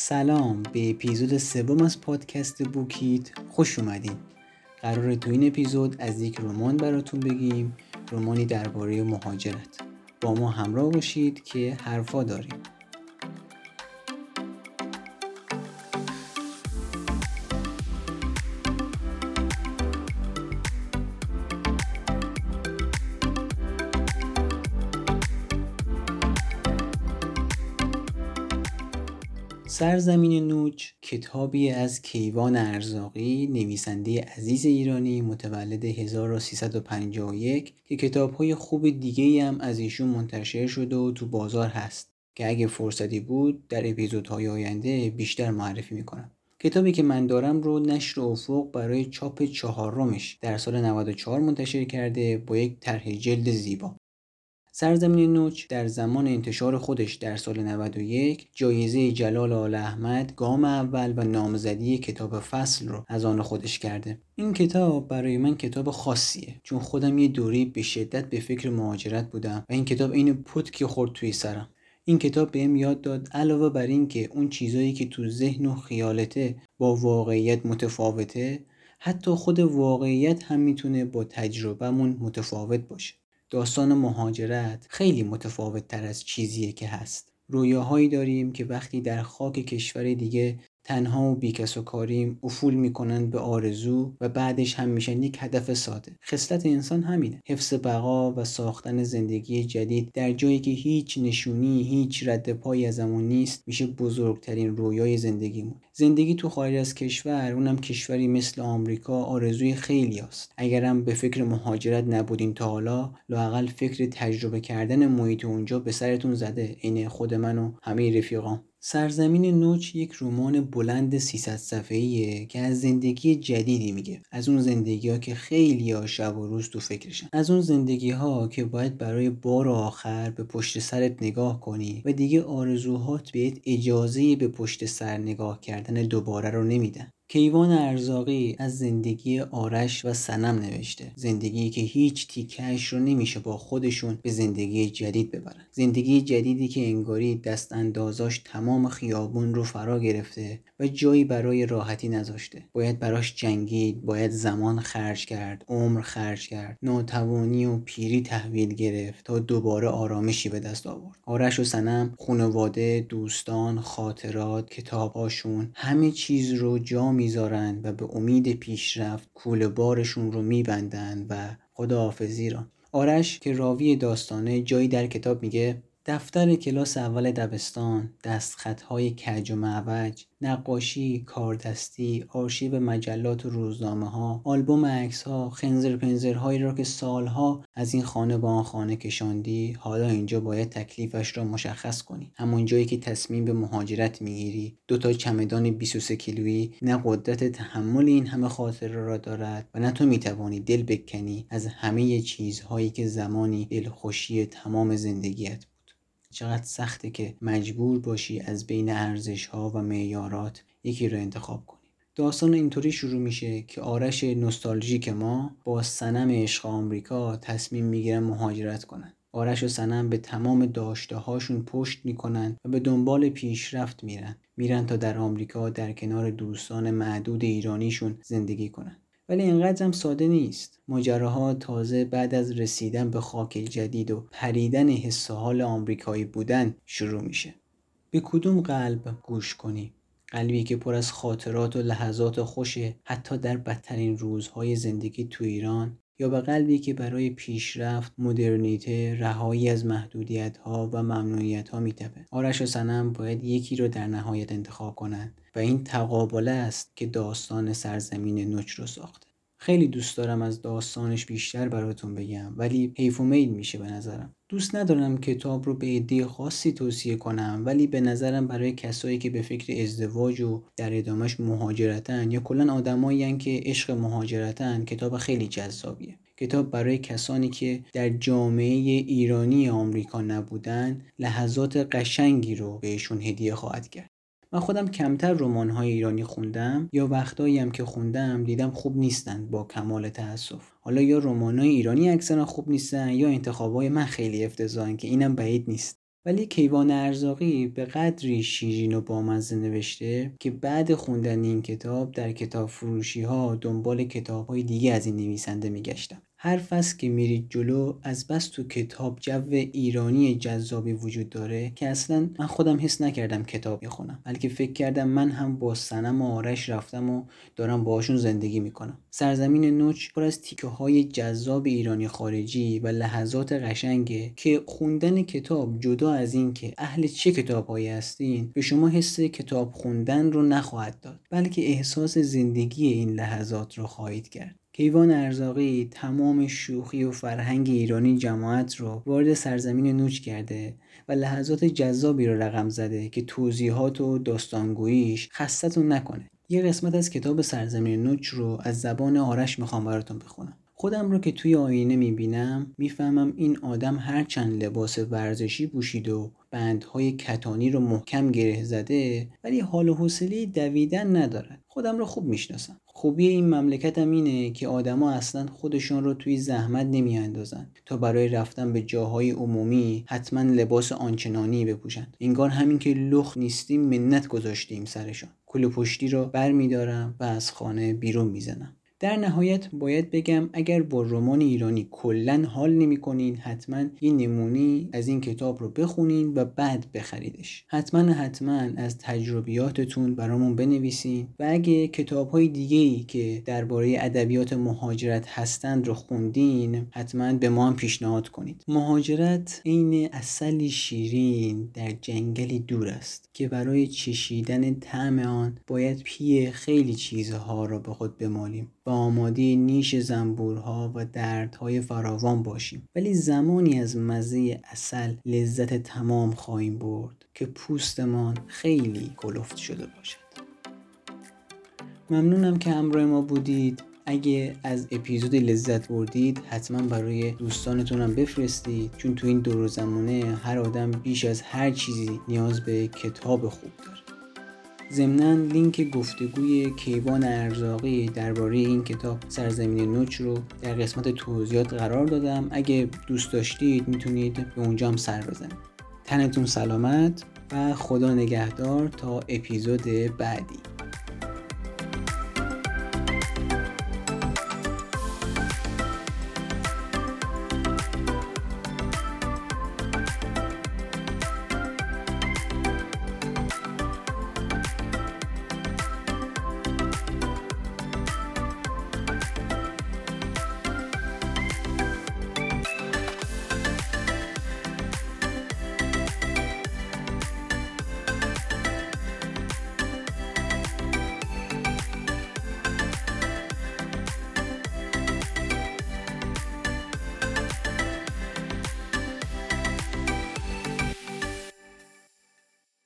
سلام به اپیزود سوم از پادکست بوکیت خوش اومدین. قراره تو این اپیزود از یک رمان براتون بگیم، رمانی درباره مهاجرت. با ما همراه باشید که حرفا داریم. سرزمین نوچ کتابی از کیوان ارزاقی، نویسنده عزیز ایرانی، متولد 1351 که کتاب‌های خوب دیگه‌ای هم از ایشون منتشر شده و تو بازار هست که اگه فرصتی بود در اپیزودهای آینده بیشتر معرفی میکنم. کتابی که من دارم رو نشر افق برای چاپ چهارمش در سال 94 منتشر کرده با یک طرح جلد زیبا. سرزمین نوچ در زمان انتشار خودش در سال 91 جایزه جلال آل احمد گام اول و نامزدی کتاب فصل رو از آن خودش کرده. این کتاب برای من کتاب خاصیه چون خودم یه دوری به شدت به فکر مهاجرت بودم و این کتاب عین پتکی خورد توی سرم. این کتاب بهم یاد داد علاوه بر این که اون چیزایی که تو ذهن و خیالته با واقعیت متفاوته، حتی خود واقعیت هم میتونه با تجربه‌مون متفاوت باشه. داستان مهاجرت خیلی متفاوت تر از چیزیه که هست. رویاهایی داریم که وقتی در خاک کشور دیگه تنها و بیکس و کاریم افول میکنن به آرزو و بعدش هم میشن یک هدف ساده. خصلت انسان همینه، حفظ بقا و ساختن زندگی جدید در جایی که هیچ نشونی، هیچ رد پایی ازمون نیست، میشه بزرگترین رویای زندگیمون. زندگی تو خارج از کشور، اونم کشوری مثل آمریکا، آرزوی خیلی هست. اگرم به فکر مهاجرت نبودین تا حالا، لااقل فکر تجربه کردن محیط اونجا به سرتون زده. اینه خود من و همه رفیقام. سرزمین نوچ یک رمان بلند 300 صفحه‌ایه که از زندگی جدیدی میگه، از اون زندگی‌ها که خیلی‌ها شب و روز تو فکرشن، از اون زندگی‌ها که باید برای بار آخر به پشت سرت نگاه کنی و دیگه آرزوهات بهت اجازه به پشت سر نگاه کردن دوباره رو نمیدن. کیوان ارزاقی از زندگی آرش و صنم نوشته، زندگی که هیچ تیکه‌اش رو نمیشه با خودشون به زندگی جدید ببرن، زندگی جدیدی که انگاری دست اندازاش تمام خیابون رو فرا گرفته و جایی برای راحتی نذاشته. باید براش جنگید، باید زمان خرج کرد، عمر خرج کرد، ناتوانی و پیری تحویل گرفت تا دوباره آرامشی به دست آورد. آرش و صنم خانواده، دوستان، خاطرات، کتاب‌هاشون همه چیز رو جا میذارن و به امید پیشرفت کوله بارشون رو میبندن و خداحافظی را. آرش که راوی داستانه جایی در کتاب میگه، دفتر کلاس اول دبستان، دستخطهای کج و معوج، نقاشی، کاردستی، آرشیو مجلات و روزنامه ها، آلبوم عکس ها، خنزر پنزر هایی را که سالها از این خانه به آن خانه کشاندی، حالا اینجا باید تکلیفش را مشخص کنی. همون جایی که تصمیم به مهاجرت میگیری، دوتا چمدان 23 کیلویی نه قدرت تحمل این همه خاطره را دارد و نه تو میتوانی دل بکنی از همه چیزهایی که زمانی دلخوشی تمام زندگیت. چقدر سخته که مجبور باشی از بین ارزش‌ها و معیارات یکی رو انتخاب کنی. داستان اینطوری شروع میشه که آرش نوستالژیک ما با صنم عشق آمریکا تصمیم میگیرن مهاجرت کنن. آرش و صنم به تمام داشته‌هاشون پشت میکنن و به دنبال پیشرفت میرن تا در آمریکا در کنار دوستان معدود ایرانیشون زندگی کنن. ولی اینقدر هم ساده نیست. ماجراها تازه بعد از رسیدن به خاک جدید و پریدن حس و حال آمریکایی بودن شروع میشه. به کدوم قلب گوش کنی؟ قلبی که پر از خاطرات و لحظات خوشه حتی در بدترین روزهای زندگی تو ایران، یا به قلبی که برای پیشرفت، مدرنیته، رهایی از محدودیت‌ها و ممنوعیت‌ها می‌تپه؟ آرش و صنم باید یکی رو در نهایت انتخاب کنن و این تقابل است که داستان سرزمین نوچ رو ساخته. خیلی دوست دارم از داستانش بیشتر براتون بگم ولی حیف و میل میشه به نظرم. دوست ندارم کتاب رو به عده خاصی توصیه کنم ولی به نظرم برای کسایی که به فکر ازدواج و در ادامش مهاجرتن یا کلا آدمایین که عشق مهاجرتن کتاب خیلی جذابیه. کتاب برای کسانی که در جامعه ایرانی آمریکا نبودن لحظات قشنگی رو بهشون هدیه خواهد کرد. من خودم کمتر رمان‌های ایرانی خوندم یا وقتایی هم که خوندم دیدم خوب نیستن با کمال تأسف. حالا یا رمان‌های ایرانی اکثرا خوب نیستن یا انتخابای من خیلی افتضاحن که اینم بعید نیست. ولی کیوان ارزاقی به قدری شیرین و بامزه نوشته که بعد خوندن این کتاب در کتاب فروشی ها دنبال کتاب های دیگه از این نویسنده میگشتم. هر فصل که میرید جلو از بس تو کتاب جو ایرانی جذابی وجود داره که اصلا من خودم حس نکردم کتاب بخونم، بلکه فکر کردم من هم با صنم و آرش رفتم و دارم باهاشون زندگی میکنم. سرزمین نوچ پر از تیکه های جذاب ایرانی خارجی و لحظات قشنگه که خوندن کتاب جدا از این که اهل چه کتابهایی هستین به شما حس کتاب خوندن رو نخواهد داد، بلکه احساس زندگی این لحظات رو خواهید کرد. کیوان ارزاقی تمام شوخی و فرهنگ ایرانی جماعت رو وارد سرزمین نوچ کرده و لحظات جذابی رو رقم زده که توضیحات و داستانگوییش خستتون نکنه. یه قسمت از کتاب سرزمین نوچ رو از زبان آرش میخوام براتون بخونم. خودم رو که توی آینه میبینم میفهمم این آدم هرچند لباس ورزشی پوشید و بندهای کتانی رو محکم گره زده ولی حال و حوصله دویدن نداره. خودم رو خوب میشناسم. خوبی این مملکتم اینه که آدما اصلا خودشون رو توی زحمت نمیاندازن تا برای رفتن به جاهای عمومی حتما لباس آنچنانی بپوشن. انگار همین که لخت نیستیم منت گذاشتیم سرشون. کلوپشتی رو برمیدارم و از خانه بیرون میزنم. در نهایت باید بگم اگر با رمان ایرانی کلاً حال نمی‌کنین حتماً یه نمونه‌ای از این کتاب رو بخونین و بعد بخریدش. حتماً از تجربیاتتون برامون بنویسین و اگه کتاب‌های دیگه‌ای که درباره ادبیات مهاجرت هستند رو خوندین حتماً به ما هم پیشنهاد کنید. مهاجرت عین عسلی شیرین در جنگلی دور است که برای چشیدن طعم آن باید پی خیلی چیزها را به خود بمالیم. آماده نیش زنبورها و دردهای فراوان باشیم، ولی زمانی از مزه عسل لذت تمام خواهیم برد که پوستمان خیلی کلفت شده باشد. ممنونم که همراه ما بودید. اگه از اپیزود لذت بردید حتما برای دوستانتونم بفرستید، چون تو این دور زمانه هر آدم بیش از هر چیزی نیاز به کتاب خوب داره. ضمناً لینک گفتگوی کیوان ارزاقی درباره این کتاب سرزمین نوچ رو در قسمت توضیحات قرار دادم. اگه دوست داشتید میتونید به اونجا هم سر بزنید. تنتون سلامت و خدا نگهدار تا اپیزود بعدی.